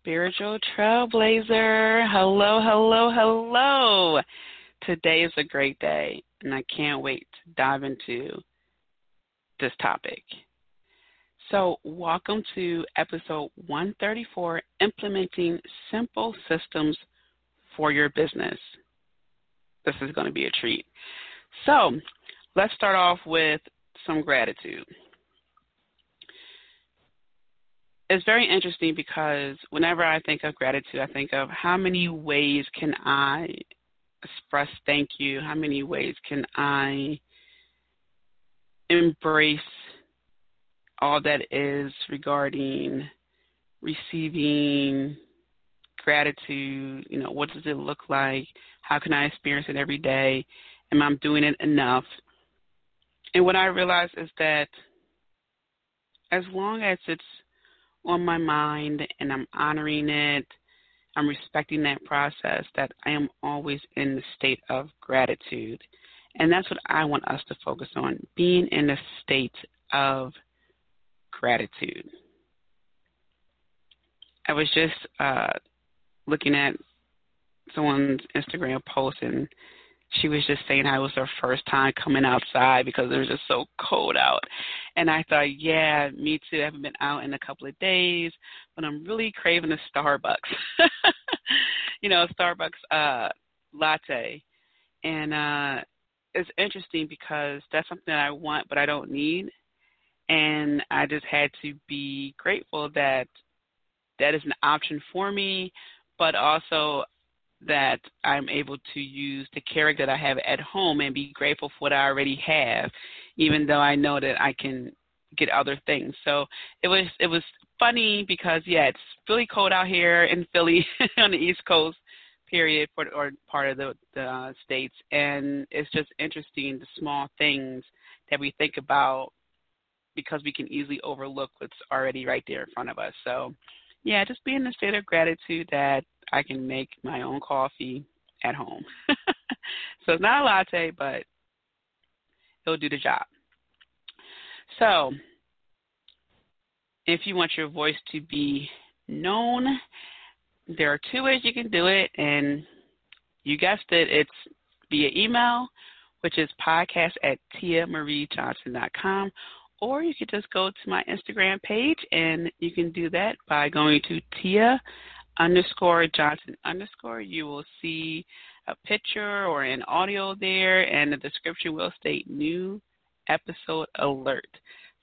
Spiritual Trailblazer, hello, hello, hello. Today is a great day, and I can't wait to dive into this topic. So welcome to episode 134, Implementing Simple Systems for Your Business. This is going to be a treat. So let's start off with some gratitude. It's very interesting because whenever I think of gratitude, I think of how many ways can I express thank you? How many ways can I embrace all that is regarding receiving gratitude? You know, what does it look like? How can I experience it every day? Am I doing it enough? And what I realize is that as long as it's on my mind and I'm honoring it, I'm respecting that process, that I am always in the state of gratitude. And that's what I want us to focus on, being in a state of gratitude. I was just looking at someone's Instagram post, and she was just saying how it was her first time coming outside because it was just so cold out. And I thought, yeah, me too. I haven't been out in a couple of days, but I'm really craving a Starbucks, you know, a Starbucks latte. And it's interesting because that's something that I want, but I don't need. And I just had to be grateful that that is an option for me, but also that I'm able to use the carrot that I have at home and be grateful for what I already have, even though I know that I can get other things. So it was funny because, yeah, it's really cold out here in Philly on the East Coast, period, or part of the states. And it's just interesting, the small things that we think about because we can easily overlook what's already right there in front of us. So, yeah, just be in a state of gratitude that I can make my own coffee at home. So it's not a latte, but it'll do the job. So if you want your voice to be known, there are two ways you can do it. And you guessed it, it's via email, which is podcast@tiamariejohnson.com. Or you could just go to my Instagram page, and you can do that by going to Tia_Johnson_. You will see a picture or an audio there, and the description will state new episode alert.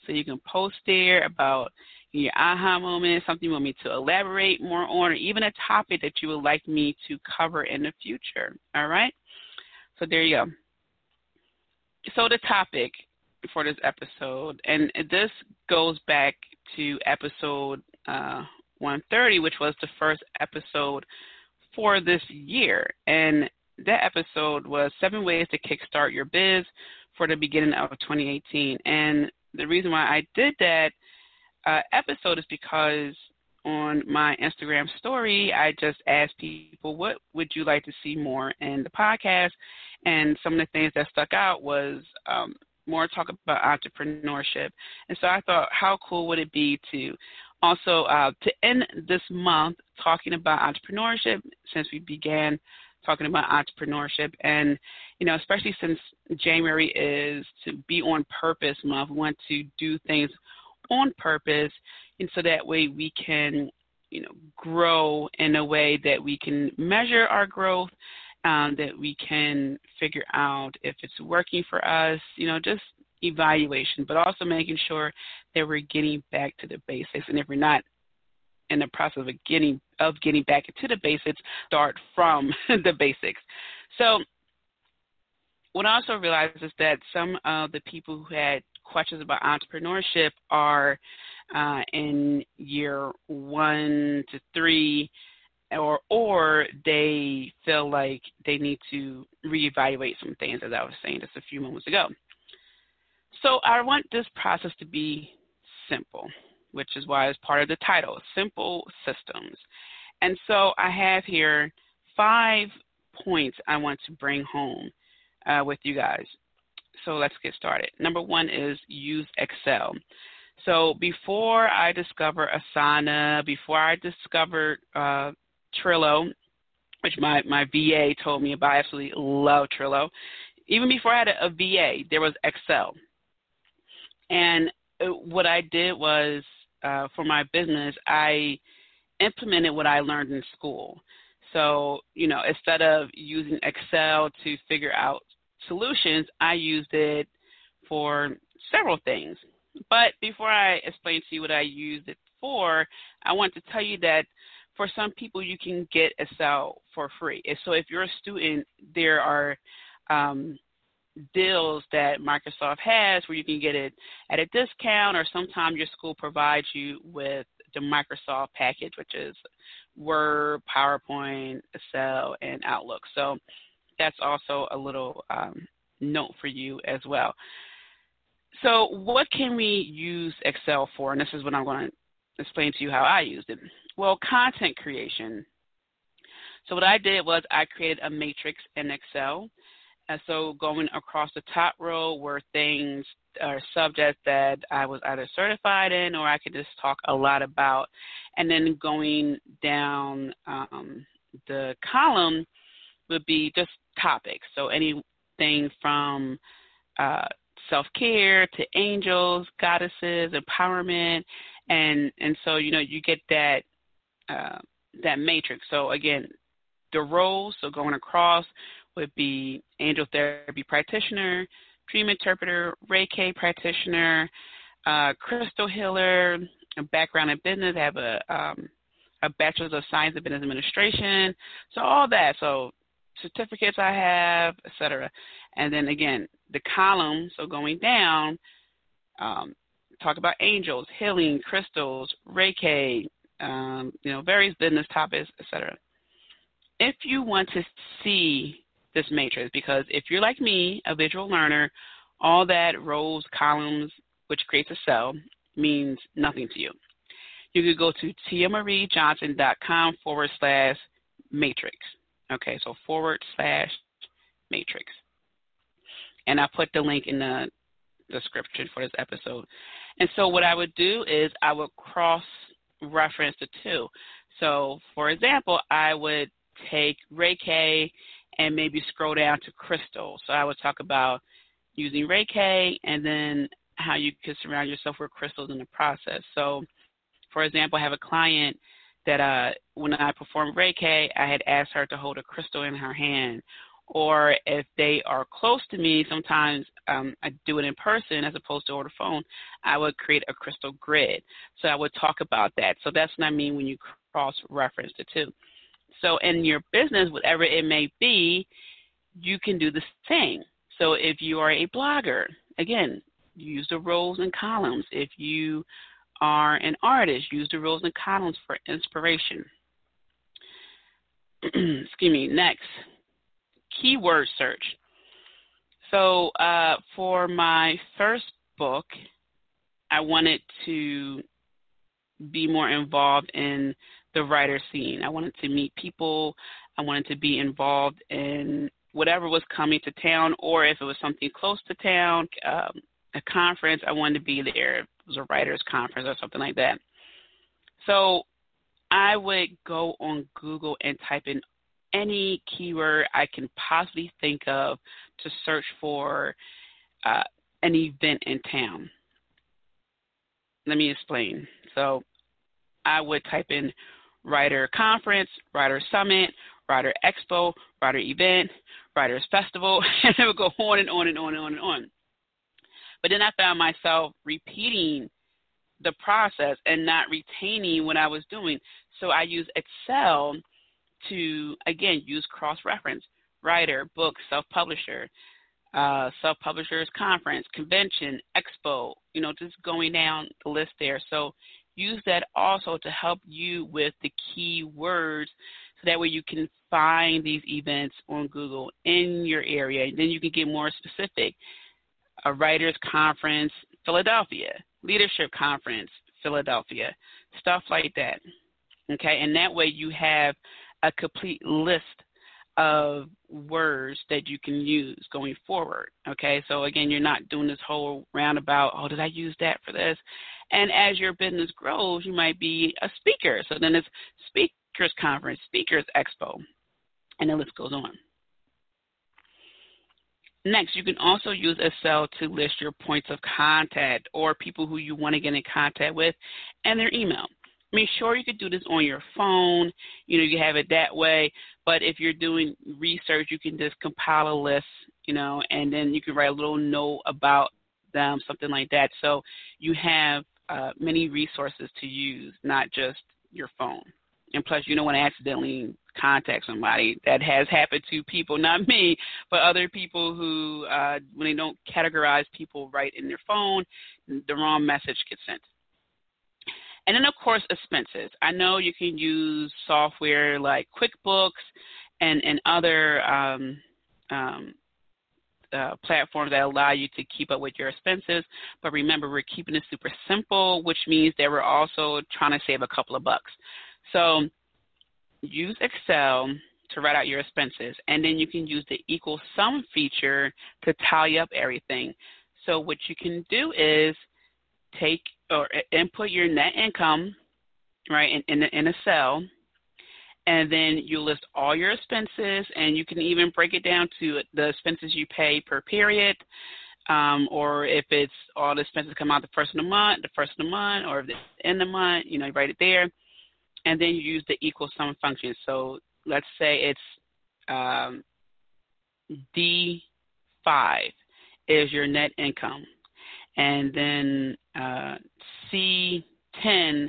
So you can post there about your aha moment, something you want me to elaborate more on, or even a topic that you would like me to cover in the future. All right? So there you go. So the topic for this episode, and this goes back to episode 130, which was the first episode for this year, and that episode was 7 ways to kickstart your biz for the beginning of 2018. And the reason why I did that episode is because on my Instagram story, I just asked people, what would you like to see more in the podcast? And some of the things that stuck out was more talk about entrepreneurship. And so I thought, how cool would it be to also to end this month talking about entrepreneurship, since we began talking about entrepreneurship. And, you know, especially since January is to be on purpose month, we want to do things on purpose. And so that way we can, you know, grow in a way that we can measure our growth, that we can figure out if it's working for us, you know, just evaluation, but also making sure that we're getting back to the basics. And if we're not in the process of getting back to the basics, start from the basics. So what I also realized is that some of the people who had questions about entrepreneurship are in year 1 to 3 or they feel like they need to reevaluate some things, as I was saying just a few moments ago. So I want this process to be simple, which is why it's part of the title, Simple Systems. And so I have here 5 points I want to bring home with you guys. So let's get started. Number one is use Excel. So before I discovered Asana, before I discovered Trello, which my VA told me about, I absolutely love Trello. Even before I had a VA, there was Excel. And what I did was, for my business, I implemented what I learned in school. So, you know, instead of using Excel to figure out solutions, I used it for several things. But before I explain to you what I used it for, I want to tell you that for some people, you can get Excel for free. So if you're a student, there are deals that Microsoft has where you can get it at a discount, or sometimes your school provides you with the Microsoft package, which is Word, PowerPoint, Excel, and Outlook. So that's also a little note for you as well. So what can we use Excel for? And this is what I'm going to explain to you how I used it. Well, content creation. So what I did was I created a matrix in Excel. And so going across the top row were things or subjects that I was either certified in or I could just talk a lot about. And then going down the column would be just topics. So anything from self-care to angels, goddesses, empowerment. And so, you know, you get that, that matrix. So again, the roles, so going across would be angel therapy practitioner, dream interpreter, Reiki practitioner, crystal healer, a background in business. I have a bachelor's of science in business administration. So all that. So certificates I have, et cetera. And then again, the column. So going down, talk about angels, healing, crystals, Reiki, you know, various business topics, et cetera. If you want to see this matrix, because if you're like me, a visual learner, all that rows, columns, which creates a cell, means nothing to you. You could go to tiamariejohnson.com/matrix. Okay, so /matrix. And I put the link in the description for this episode. And so what I would do is I would cross-reference the two. So, for example, I would take Reiki and maybe scroll down to crystal. So I would talk about using Reiki and then how you could surround yourself with crystals in the process. So, for example, I have a client that when I performed Reiki, I had asked her to hold a crystal in her hand. Or if they are close to me, sometimes I do it in person as opposed to over the phone, I would create a crystal grid. So I would talk about that. So that's what I mean when you cross-reference the two. So in your business, whatever it may be, you can do the same. So if you are a blogger, again, use the rows and columns. If you are an artist, use the rows and columns for inspiration. Excuse me. Next, keyword search. So for my first book, I wanted to be more involved in the writer scene. I wanted to meet people. I wanted to be involved in whatever was coming to town, or if it was something close to town, a conference, I wanted to be there. It was a writer's conference or something like that. So I would go on Google and type in any keyword I can possibly think of to search for an event in town. Let me explain. So I would type in writer conference, writer summit, writer expo, writer event, writers festival, and it would go on and on and on and on and on. But then I found myself repeating the process and not retaining what I was doing. So I used Excel to, again, use cross-reference, writer, book, self-publisher, self-publishers conference, convention, expo, you know, just going down the list there. So use that also to help you with the keywords, so that way you can find these events on Google in your area. And then you can get more specific. A writer's conference, Philadelphia. Leadership conference, Philadelphia. Stuff like that. Okay, and that way you have a complete list of words that you can use going forward. Okay, so again, you're not doing this whole roundabout, oh, did I use that for this? And as your business grows, you might be a speaker. So then it's speakers conference, speakers expo, and the list goes on. Next, you can also use Excel to list your points of contact or people who you want to get in contact with and their email. I mean, sure, you could do this on your phone, you know, you have it that way, but if you're doing research, you can just compile a list, you know, and then you can write a little note about them, something like that. So you have many resources to use, not just your phone. And plus, you don't want to accidentally contact somebody. That has happened to people, not me, but other people who, when they don't categorize people right in their phone, the wrong message gets sent. And then, of course, expenses. I know you can use software like QuickBooks and other platforms that allow you to keep up with your expenses. But remember, we're keeping it super simple, which means that we're also trying to save a couple of bucks. So use Excel to write out your expenses, and then you can use the equal sum feature to tally up everything. So what you can do is take or input your net income, right, in a cell, and then you list all your expenses, and you can even break it down to the expenses you pay per period, or if it's all the expenses come out the first of the month, or the end of the month, you know, you write it there. And then you use the equal sum function. So let's say it's D5 is your net income. And then C10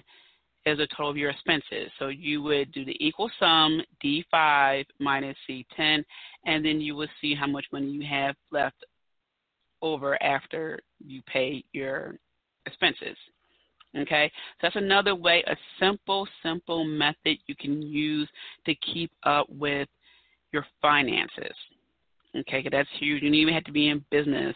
is the total of your expenses. So you would do the equal sum, D5 minus C10, and then you would see how much money you have left over after you pay your expenses. Okay, so that's another way, a simple method you can use to keep up with your finances. Okay, that's huge. You don't even have to be in business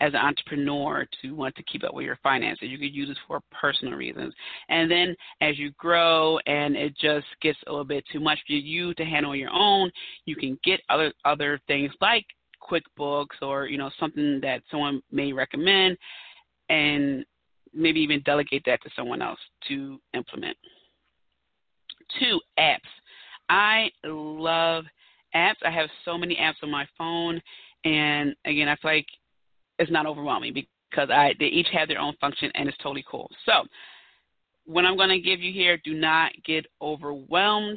as an entrepreneur to want to keep up with your finances. You could use this for personal reasons. And then as you grow and it just gets a little bit too much for you to handle on your own, you can get other things like QuickBooks or, you know, something that someone may recommend, and maybe even delegate that to someone else to implement. 2, apps. I love apps. I have so many apps on my phone, and again, I feel like it's not overwhelming because they each have their own function, and it's totally cool. So what I'm going to give you here, do not get overwhelmed,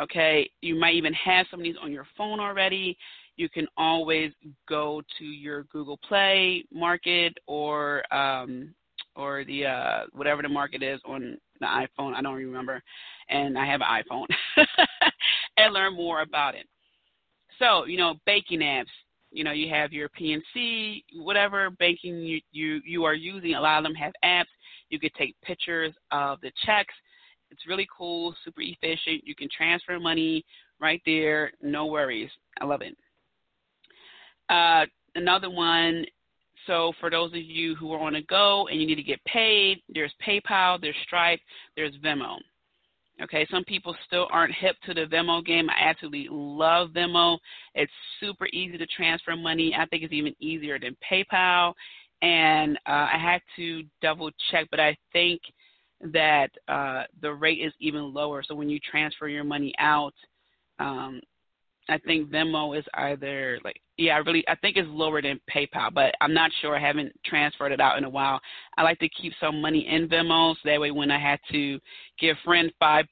okay? You might even have some of these on your phone already. You can always go to your Google Play Market or the whatever the market is on the iPhone, I don't remember, and I have an iPhone, and learn more about it. So, you know, banking apps, you know, you have your PNC, whatever banking you are using, a lot of them have apps. You could take pictures of the checks. It's really cool, super efficient. You can transfer money right there, no worries. I love it. Another one. So for those of you who are on the go and you need to get paid, there's PayPal, there's Stripe, there's Vimeo. Okay, some people still aren't hip to the Venmo game. I absolutely love Venmo. It's super easy to transfer money. I think it's even easier than PayPal. And I had to double check, but I think that the rate is even lower. So when you transfer your money out, I think Venmo is either like, yeah, I think it's lower than PayPal, but I'm not sure. I haven't transferred it out in a while. I like to keep some money in Venmo, so that way when I had to give friend $5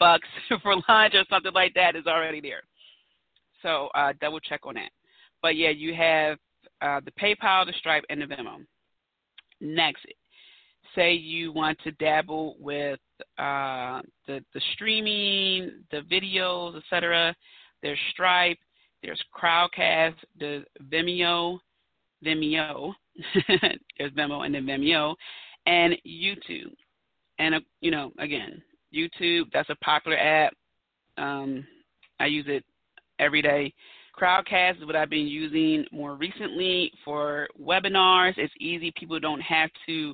for lunch or something like that, it's already there. So double check on that. But yeah, you have the PayPal, the Stripe, and the Venmo. Next, say you want to dabble with the streaming, the videos, etc. There's Stripe, there's Crowdcast, there's Vimeo, there's Vimeo and then Vimeo, and YouTube. And, you know, again, YouTube, that's a popular app. I use it every day. Crowdcast is what I've been using more recently for webinars. It's easy. People don't have to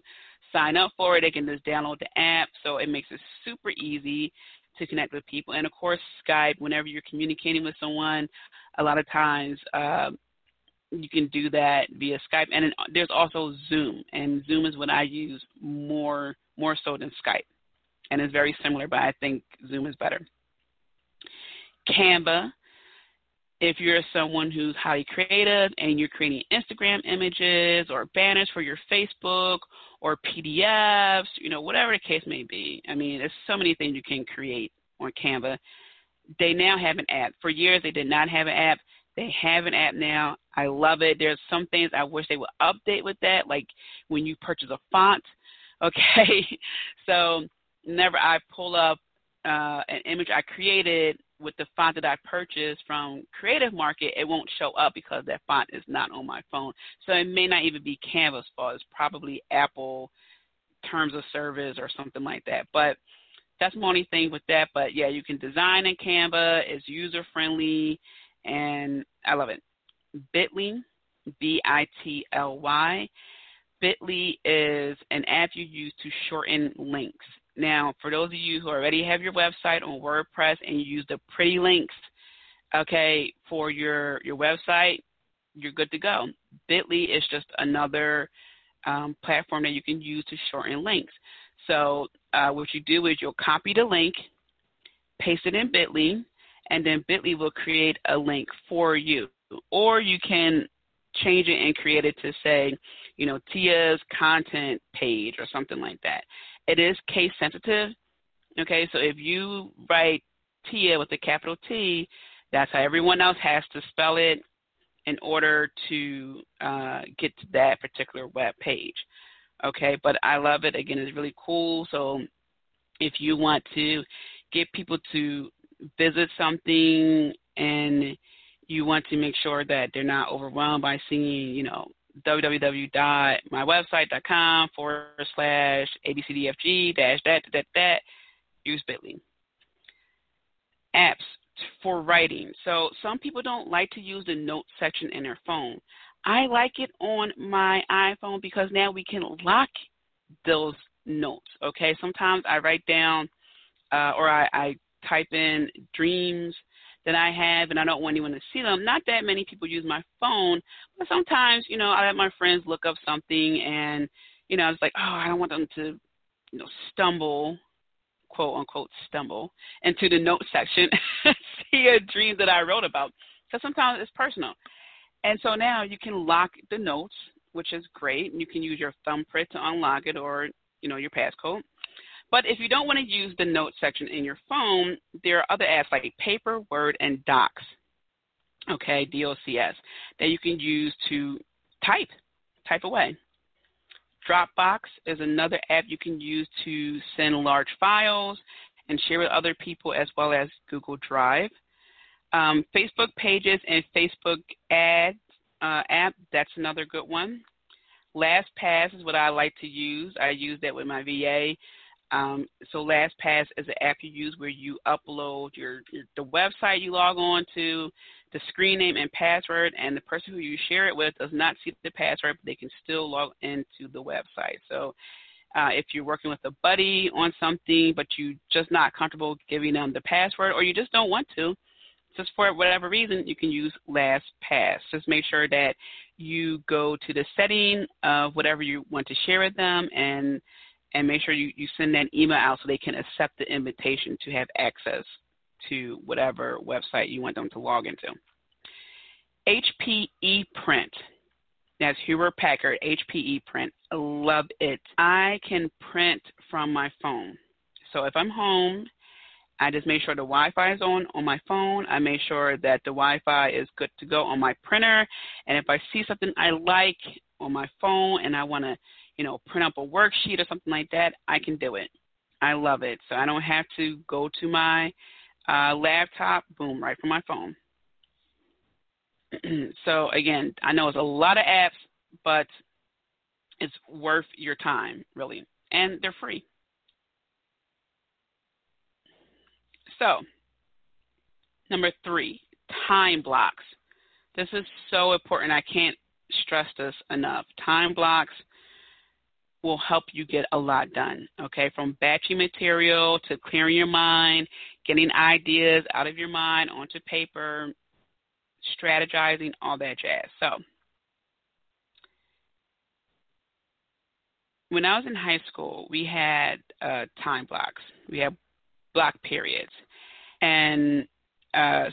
sign up for it. They can just download the app. So it makes it super easy to connect with people. And, of course, Skype, whenever you're communicating with someone, a lot of times you can do that via Skype. And then there's also Zoom, and Zoom is what I use more so than Skype. And it's very similar, but I think Zoom is better. Canva, if you're someone who's highly creative and you're creating Instagram images or banners for your Facebook or PDFs, you know, whatever the case may be. I mean, there's so many things you can create on Canva. They now have an app. For years, they did not have an app. They have an app now. I love it. There's some things I wish they would update with that, like when you purchase a font. Okay, so whenever I pull up an image I created with the font that I purchased from Creative Market, it won't show up because that font is not on my phone. So it may not even be Canva's fault. It's probably Apple terms of service or something like that. But that's my only thing with that. But, yeah, you can design in Canva. It's user-friendly, and I love it. Bitly, B-I-T-L-Y. Bitly is an app you use to shorten links. Now, for those of you who already have your website on WordPress and you use the pretty links, okay, for your website, you're good to go. Bitly is just another platform that you can use to shorten links. So what you do is you'll copy the link, paste it in Bitly, and then Bitly will create a link for you. Or you can change it and create it to say, you know, Tia's content page or something like that. It is case sensitive, okay? So if you write Tia with a capital T, that's how everyone else has to spell it in order to get to that particular web page, okay? But I love it. Again, it's really cool. So if you want to get people to visit something and you want to make sure that they're not overwhelmed by seeing, you know, www.mywebsite.com/abcdfg use Bitly. Apps for writing. So some people don't like to use the notes section in their phone. I like it on my iPhone because now we can lock those notes, okay? Sometimes I write down or I type in dreams that I have, and I don't want anyone to see them. Not that many people use my phone, but sometimes, you know, I have my friends look up something, and, you know, I was like, oh, I don't want them to, you know, stumble, quote, unquote, stumble, into the notes section, see a dream that I wrote about, because sometimes it's personal. And so now you can lock the notes, which is great, and you can use your thumbprint to unlock it or, you know, your passcode. But if you don't want to use the notes section in your phone, there are other apps like Paper, Word, and Docs, okay, D-O-C-S, that you can use to type away. Dropbox is another app you can use to send large files and share with other people, as well as Google Drive. Facebook Pages and Facebook Ads app, that's another good one. LastPass is what I like to use. I use that with my VA. So LastPass is an app you use where you upload the website you log on to, the screen name and password, and the person who you share it with does not see the password, but they can still log into the website. So if you're working with a buddy on something, but you're just not comfortable giving them the password, or you just don't want to, just for whatever reason, you can use LastPass. Just make sure that you go to the setting of whatever you want to share with them, and make sure you send that email out so they can accept the invitation to have access to whatever website you want them to log into. HPE Print. That's Hewlett Packard, HPE Print. I love it. I can print from my phone. So if I'm home, I just make sure the Wi-Fi is on my phone. I make sure that the Wi-Fi is good to go on my printer. And if I see something I like on my phone and I want to, you know, print up a worksheet or something like that, I can do it. I love it. So I don't have to go to my laptop, boom, right from my phone. So, again, I know it's a lot of apps, but it's worth your time, really. And they're free. So number 3, time blocks. This is so important. I can't stress this enough. Time blocks will help you get a lot done, okay? From batching material to clearing your mind, getting ideas out of your mind onto paper, strategizing, all that jazz. So when I was in high school, we had time blocks. We had block periods. And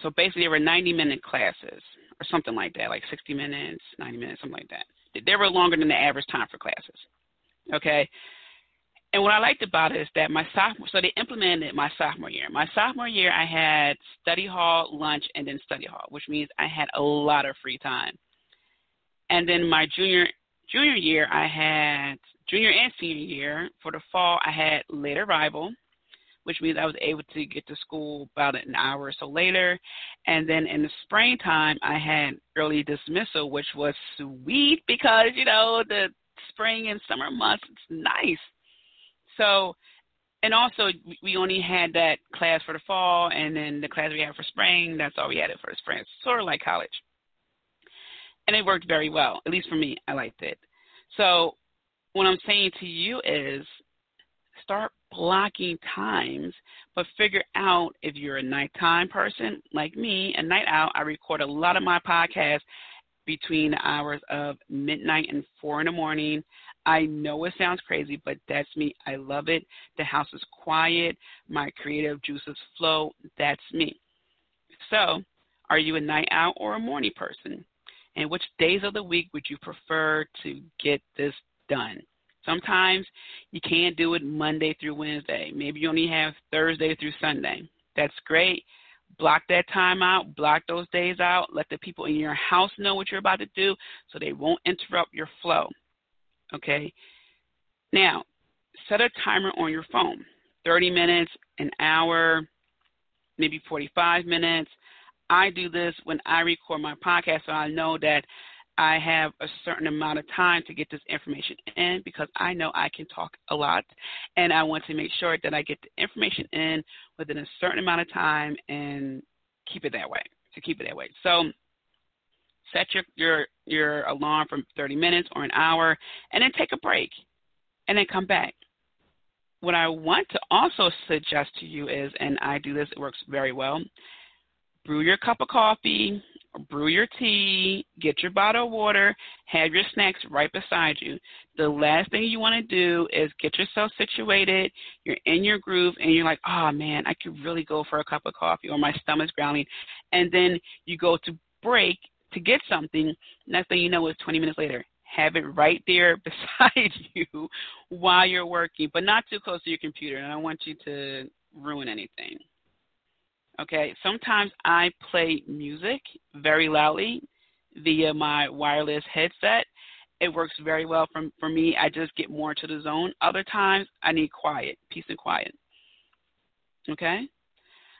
so basically there were 90-minute classes or something like that, like 60 minutes, 90 minutes, something like that. They were longer than the average time for classes, okay? And what I liked about it is that they implemented it my sophomore year. My sophomore year, I had study hall, lunch, and then study hall, which means I had a lot of free time. And then my junior year, I had junior and senior year, for the fall, I had late arrival, which means I was able to get to school about an hour or so later. And then in the springtime, I had early dismissal, which was sweet because, you know, the spring and summer months, it's nice. So, and also we only had that class for the fall, and then the class we had for spring, that's all we had it for the spring. It's sort of like college. And it worked very well, at least for me. I liked it. So what I'm saying to you is start blocking times, but figure out if you're a nighttime person like me, a night owl. I record a lot of my podcasts between the hours of midnight and 4 a.m. I know it sounds crazy, but that's me. I love it. The house is quiet. My creative juices flow. That's me. So are you a night owl or a morning person? And which days of the week would you prefer to get this done? Sometimes you can't do it Monday through Wednesday. Maybe you only have Thursday through Sunday. That's great. Block that time out. Block those days out. Let the people in your house know what you're about to do so they won't interrupt your flow. Okay? Now, set a timer on your phone. 30 minutes, an hour, maybe 45 minutes. I do this when I record my podcast, so I know that I have a certain amount of time to get this information in because I know I can talk a lot, and I want to make sure that I get the information in within a certain amount of time and keep it that way. So set your alarm for 30 minutes or an hour, and then take a break and then come back. What I want to also suggest to you is, and I do this, it works very well, brew your cup of coffee, brew your tea, get your bottle of water, have your snacks right beside you. The last thing you want to do is get yourself situated, you're in your groove, and you're like, oh, man, I could really go for a cup of coffee, or my stomach's growling. And then you go to break to get something. Next thing you know is 20 minutes later. Have it right there beside you while you're working, but not too close to your computer. And I don't want you to ruin anything. Okay, sometimes I play music very loudly via my wireless headset. It works very well for me. I just get more into the zone. Other times, I need quiet, peace and quiet. Okay?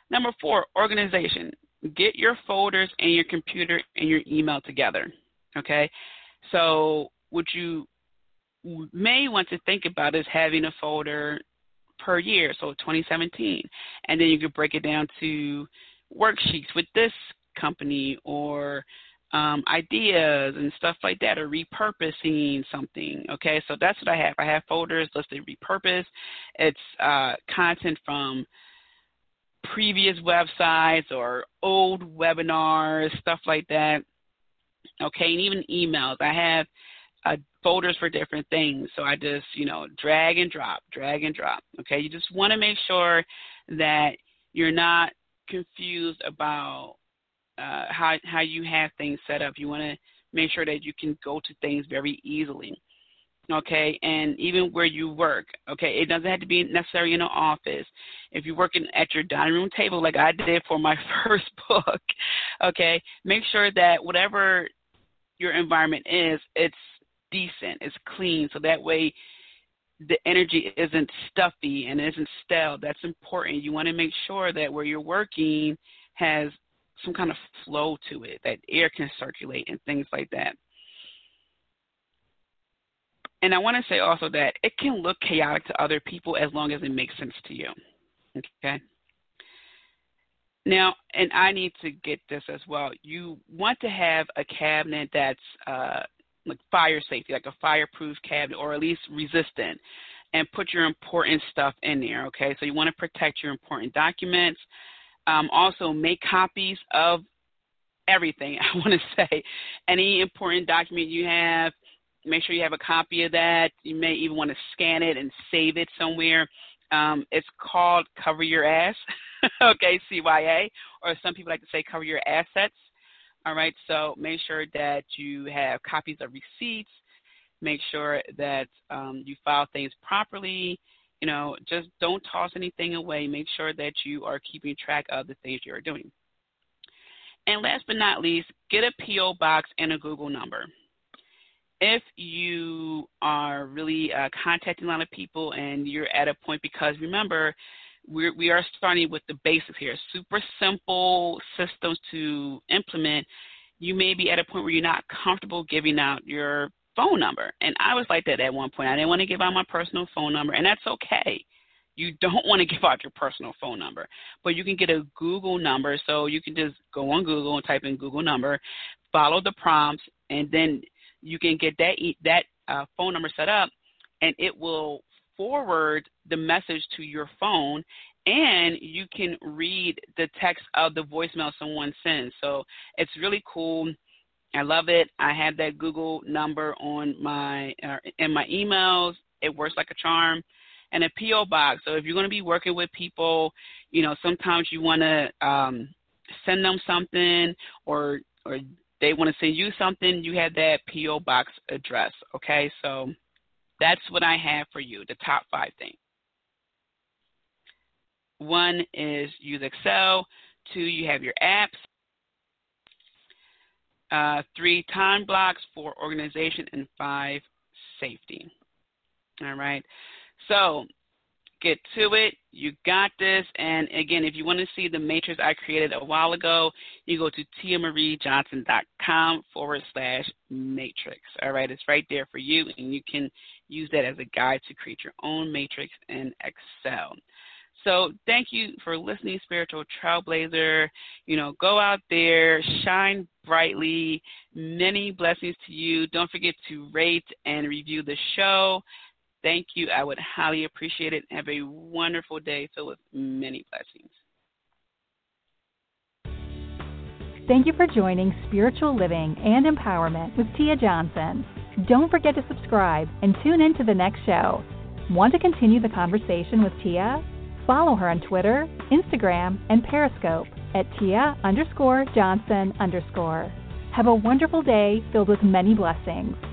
Number 4, organization. Get your folders and your computer and your email together. Okay? So what you may want to think about is having a folder per year, so 2017, and then you could break it down to worksheets with this company or ideas and stuff like that, or repurposing something, okay? So that's what I have. I have folders listed repurpose. It's content from previous websites or old webinars, stuff like that, okay? And even emails. I have folders for different things. So I just, drag and drop. Okay. You just want to make sure that you're not confused about how you have things set up. You want to make sure that you can go to things very easily. Okay. And even where you work. Okay. It doesn't have to be necessarily in an office. If you're working at your dining room table, like I did for my first book. Okay. Make sure that whatever your environment is, it's decent, it's clean, so that way the energy isn't stuffy and isn't stale. That's important. You want to make sure that where you're working has some kind of flow to it, that air can circulate and things like that. And I want to say also that it can look chaotic to other people as long as it makes sense to you. Okay? Now, and I need to get this as well. You want to have a cabinet that's like fire safety, like a fireproof cabinet, or at least resistant, and put your important stuff in there, okay? So you want to protect your important documents. Also, make copies of everything, I want to say. Any important document you have, make sure you have a copy of that. You may even want to scan it and save it somewhere. It's called cover your ass, okay, CYA, or some people like to say cover your assets. All right, so make sure that you have copies of receipts. Make sure that you file things properly. You know, just don't toss anything away. Make sure that you are keeping track of the things you are doing. And last but not least, get a P.O. box and a Google number. If you are really contacting a lot of people and you're at a point, because remember, we are starting with the basics here, super simple systems to implement. You may be at a point where you're not comfortable giving out your phone number. And I was like that at one point. I didn't want to give out my personal phone number, and that's okay. You don't want to give out your personal phone number, but you can get a Google number. So you can just go on Google and type in Google number, follow the prompts, and then you can get that phone number set up, and it will forward the message to your phone, and you can read the text of the voicemail someone sends. So it's really cool. I love it. I have that Google number on my in my emails. It works like a charm. And a P.O. box. So if you're going to be working with people, you know, sometimes you want to send them something, or they want to send you something, you have that P.O. box address, okay? So that's what I have for you, the top 5 things. 1 is use Excel. 2, you have your apps. 3, time blocks. 4, organization. And 5, safety. All right, so get to it. You got this. And again, if you want to see the matrix I created a while ago, you go to tiamariejohnson.com/matrix. All right, it's right there for you, and you can use that as a guide to create your own matrix in Excel. So thank you for listening, Spiritual Trailblazer. You know, go out there, shine brightly. Many blessings to you. Don't forget to rate and review the show. Thank you. I would highly appreciate it. Have a wonderful day filled with many blessings. Thank you for joining Spiritual Living and Empowerment with Tia Johnson. Don't forget to subscribe and tune in to the next show. Want to continue the conversation with Tia? Follow her on Twitter, Instagram, and Periscope at Tia_Johnson_. Have a wonderful day filled with many blessings.